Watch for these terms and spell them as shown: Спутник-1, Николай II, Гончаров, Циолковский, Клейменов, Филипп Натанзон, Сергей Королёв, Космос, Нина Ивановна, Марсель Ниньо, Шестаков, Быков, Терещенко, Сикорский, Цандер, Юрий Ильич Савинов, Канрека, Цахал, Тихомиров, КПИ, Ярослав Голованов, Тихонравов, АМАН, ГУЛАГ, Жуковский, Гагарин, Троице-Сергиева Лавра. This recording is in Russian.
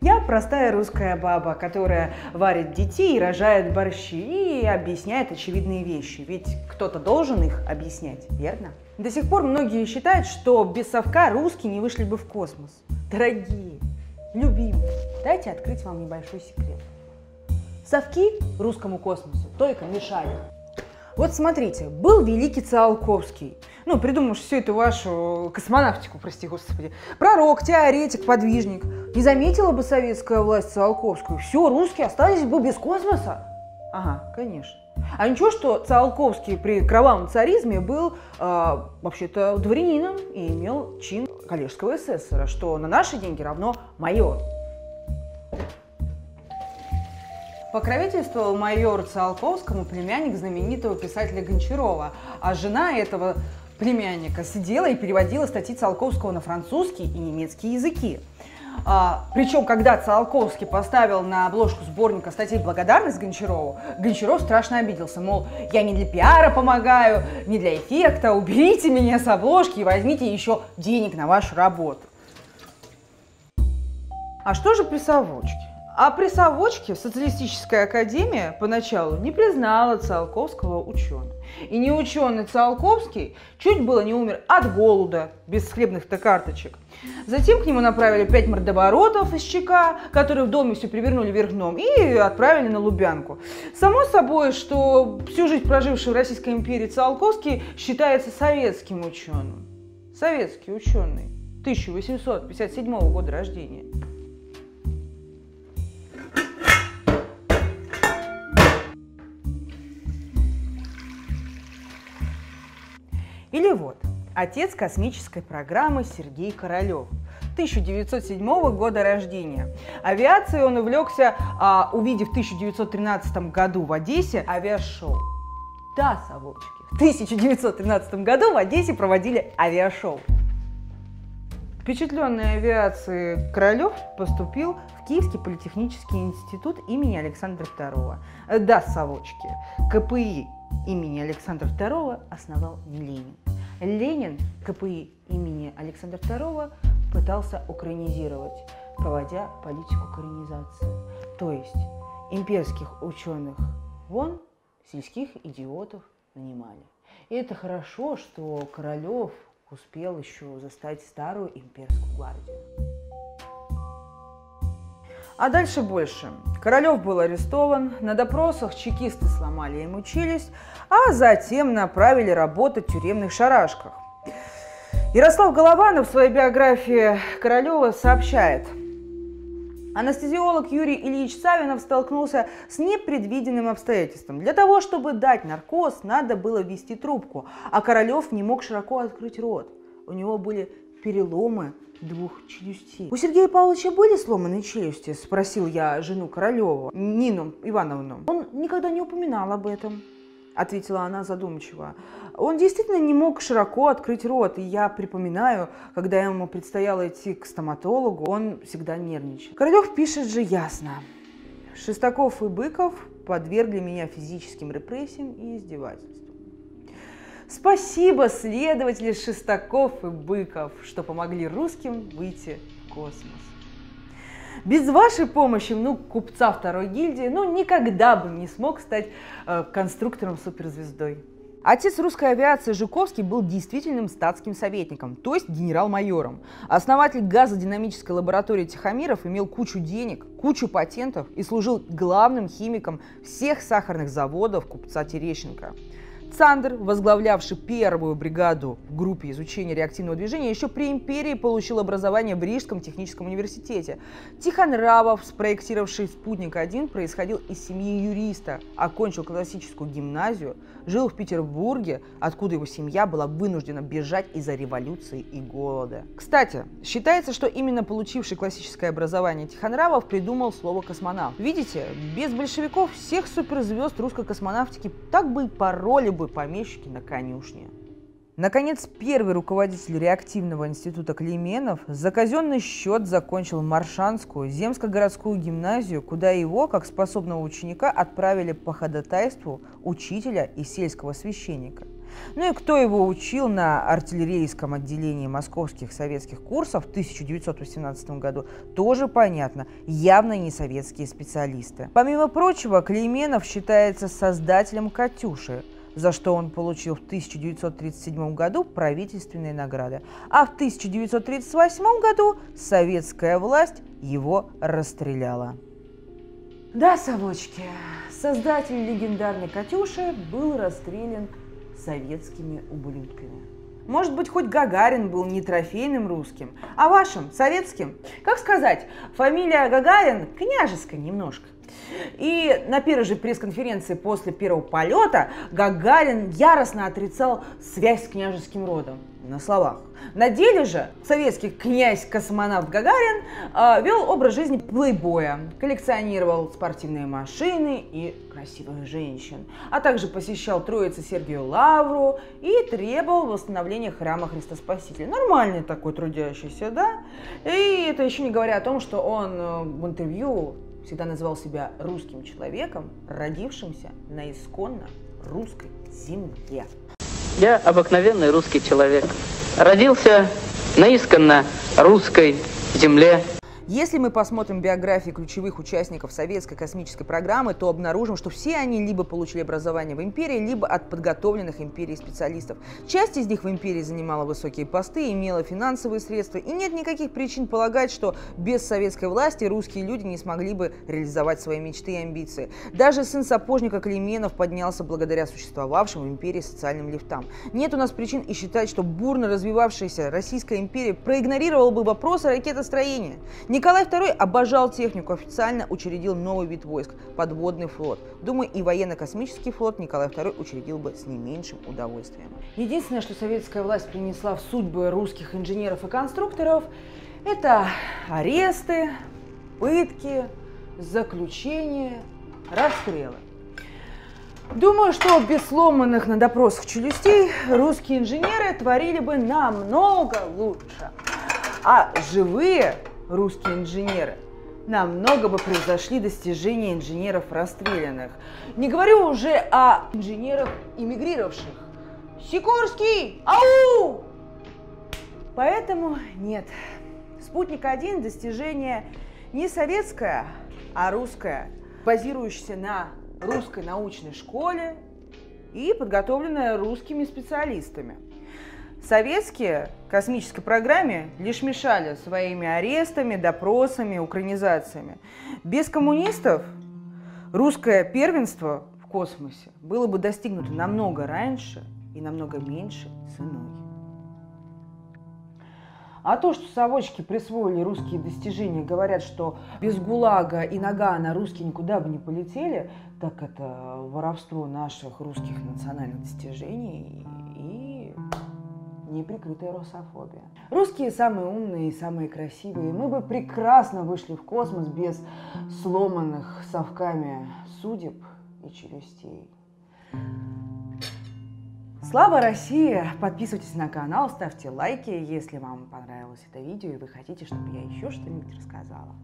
Я простая русская баба, которая варит детей и рожает борщи и объясняет очевидные вещи. Ведь кто-то должен их объяснять, верно? До сих пор многие считают, что без совка русские не вышли бы в космос. Дорогие, любимые, дайте открыть вам небольшой секрет. Совки русскому космосу только мешали. Вот смотрите, был великий Циолковский, ну, придумал всю эту вашу космонавтику, прости господи, пророк, теоретик, подвижник. Не заметила бы советская власть Циолковскую, все, русские остались бы без космоса. Ага, конечно. А ничего, что Циолковский при кровавом царизме был, вообще-то, дворянином и имел чин коллежского эсэсора, что на наши деньги равно майор. Покровительствовал майору Циолковскому племянник знаменитого писателя Гончарова, а жена этого племянника сидела и переводила статьи Циолковского на французский и немецкий языки. Причем, когда Циолковский поставил на обложку сборника статей «Благодарность» Гончарову, Гончаров страшно обиделся, мол, я не для пиара помогаю, не для эффекта, уберите меня с обложки и возьмите еще денег на вашу работу. А что же присовочки? А при совочке социалистическая академия поначалу не признала Циолковского ученым. И неученый Циолковский чуть было не умер от голода, без хлебных-то карточек. Затем к нему направили 5 мордоворотов из ЧК, которые в доме все перевернули вверх дном, и отправили на Лубянку. Само собой, что всю жизнь проживший в Российской империи Циолковский считается советским ученым. Советский ученый 1857 года рождения. Или вот, отец космической программы Сергей Королёв, 1907 года рождения. Авиацией он увлекся, увидев в 1913 году в Одессе авиашоу. Да, совочки, в 1913 году в Одессе проводили авиашоу. Впечатленный авиацией Королёв поступил в Киевский политехнический институт имени Александра II. Да, совочки, КПИ имени Александра II основал Ленин. Ленин КПИ имени Александра II пытался украинизировать, проводя политику коренизации. То есть имперских ученых вон, сельских идиотов нанимали. И это хорошо, что Королёв успел еще застать старую имперскую гвардию. А дальше больше. Королёв был арестован, на допросах чекисты сломали ему челюсть, а затем направили работать в тюремных шарашках. Ярослав Голованов в своей биографии Королёва сообщает: анестезиолог Юрий Ильич Савинов столкнулся с непредвиденным обстоятельством. Для того, чтобы дать наркоз, надо было ввести трубку, а Королёв не мог широко открыть рот. У него были переломы двух челюстей. «У Сергея Павловича были сломаны челюсти?» – спросил я жену Королёва, Нину Ивановну. «Он никогда не упоминал об этом», – ответила она задумчиво. «Он действительно не мог широко открыть рот, и я припоминаю, когда ему предстояло идти к стоматологу, он всегда нервничал». Королёв пишет же ясно: «Шестаков и Быков подвергли меня физическим репрессиям и издевательствам. Спасибо, следователи Шестаков и Быков, что помогли русским выйти в космос. Без вашей помощи внук купца второй гильдии, никогда бы не смог стать конструктором-суперзвездой». Отец русской авиации Жуковский был действительным статским советником, то есть генерал-майором. Основатель газодинамической лаборатории Тихомиров имел кучу денег, кучу патентов и служил главным химиком всех сахарных заводов купца Терещенко. Цандер, возглавлявший первую бригаду в группе изучения реактивного движения, еще при империи получил образование в Рижском техническом университете. Тихонравов, спроектировавший «Спутник-1», происходил из семьи юриста, окончил классическую гимназию, жил в Петербурге, откуда его семья была вынуждена бежать из-за революции и голода. Кстати, считается, что именно получивший классическое образование Тихонравов придумал слово «космонавт». Видите, без большевиков всех суперзвезд русской космонавтики так бы и пароли бы помещики на конюшне. Наконец, первый руководитель реактивного института Клейменов за казенный счет закончил Маршанскую земско-городскую гимназию, куда его, как способного ученика, отправили по ходатайству учителя и сельского священника. Ну и кто его учил на артиллерийском отделении московских советских курсов в 1918 году, тоже понятно, явно не советские специалисты. Помимо прочего, Клейменов считается создателем «Катюши», за что он получил в 1937 году правительственные награды. А в 1938 году советская власть его расстреляла. Да, совочки, создатель легендарной «Катюши» был расстрелян советскими ублюдками. Может быть, хоть Гагарин был не трофейным русским, а вашим, советским. Как сказать, фамилия Гагарин княжеская немножко. И на первой же пресс-конференции после первого полета Гагарин яростно отрицал связь с княжеским родом. На словах. На деле же советский князь-космонавт Гагарин вел образ жизни плейбоя, коллекционировал спортивные машины и красивых женщин, а также посещал Троице-Сергиеву Лавру и требовал восстановления храма Христа Спасителя. Нормальный такой трудящийся, да? И это еще не говоря о том, что он в интервью всегда называл себя русским человеком, родившимся на исконно русской земле. Я обыкновенный русский человек, родился на исконно русской земле. Если мы посмотрим биографии ключевых участников советской космической программы, то обнаружим, что все они либо получили образование в империи, либо от подготовленных империей специалистов. Часть из них в империи занимала высокие посты, имела финансовые средства, и нет никаких причин полагать, что без советской власти русские люди не смогли бы реализовать свои мечты и амбиции. Даже сын сапожника Клейменов поднялся благодаря существовавшим в империи социальным лифтам. Нет у нас причин и считать, что бурно развивавшаяся Российская империя проигнорировала бы вопросы ракетостроения. Николай II обожал технику, официально учредил новый вид войск – подводный флот. Думаю, и военно-космический флот Николай II учредил бы с не меньшим удовольствием. Единственное, что советская власть принесла в судьбы русских инженеров и конструкторов – это аресты, пытки, заключения, расстрелы. Думаю, что без сломанных на допросах челюстей русские инженеры творили бы намного лучше, а живые русские инженеры намного бы превзошли достижения инженеров расстрелянных. Не говорю уже о инженерах эмигрировавших. Сикорский! Ау! Поэтому нет. Спутник-1 достижение не советское, а русское, базирующееся на русской научной школе и подготовленное русскими специалистами. Советские космической программе лишь мешали своими арестами, допросами, укранизациями. Без коммунистов русское первенство в космосе было бы достигнуто намного раньше и намного меньше ценой. А то, что совочки присвоили русские достижения, говорят, что без ГУЛАГа и Нагана русские никуда бы не полетели, так это воровство наших русских национальных достижений и неприкрытая русофобия. Русские самые умные и самые красивые. Мы бы прекрасно вышли в космос без сломанных совками судеб и челюстей. Слава России! Подписывайтесь на канал, ставьте лайки, если вам понравилось это видео и вы хотите, чтобы я еще что-нибудь рассказала.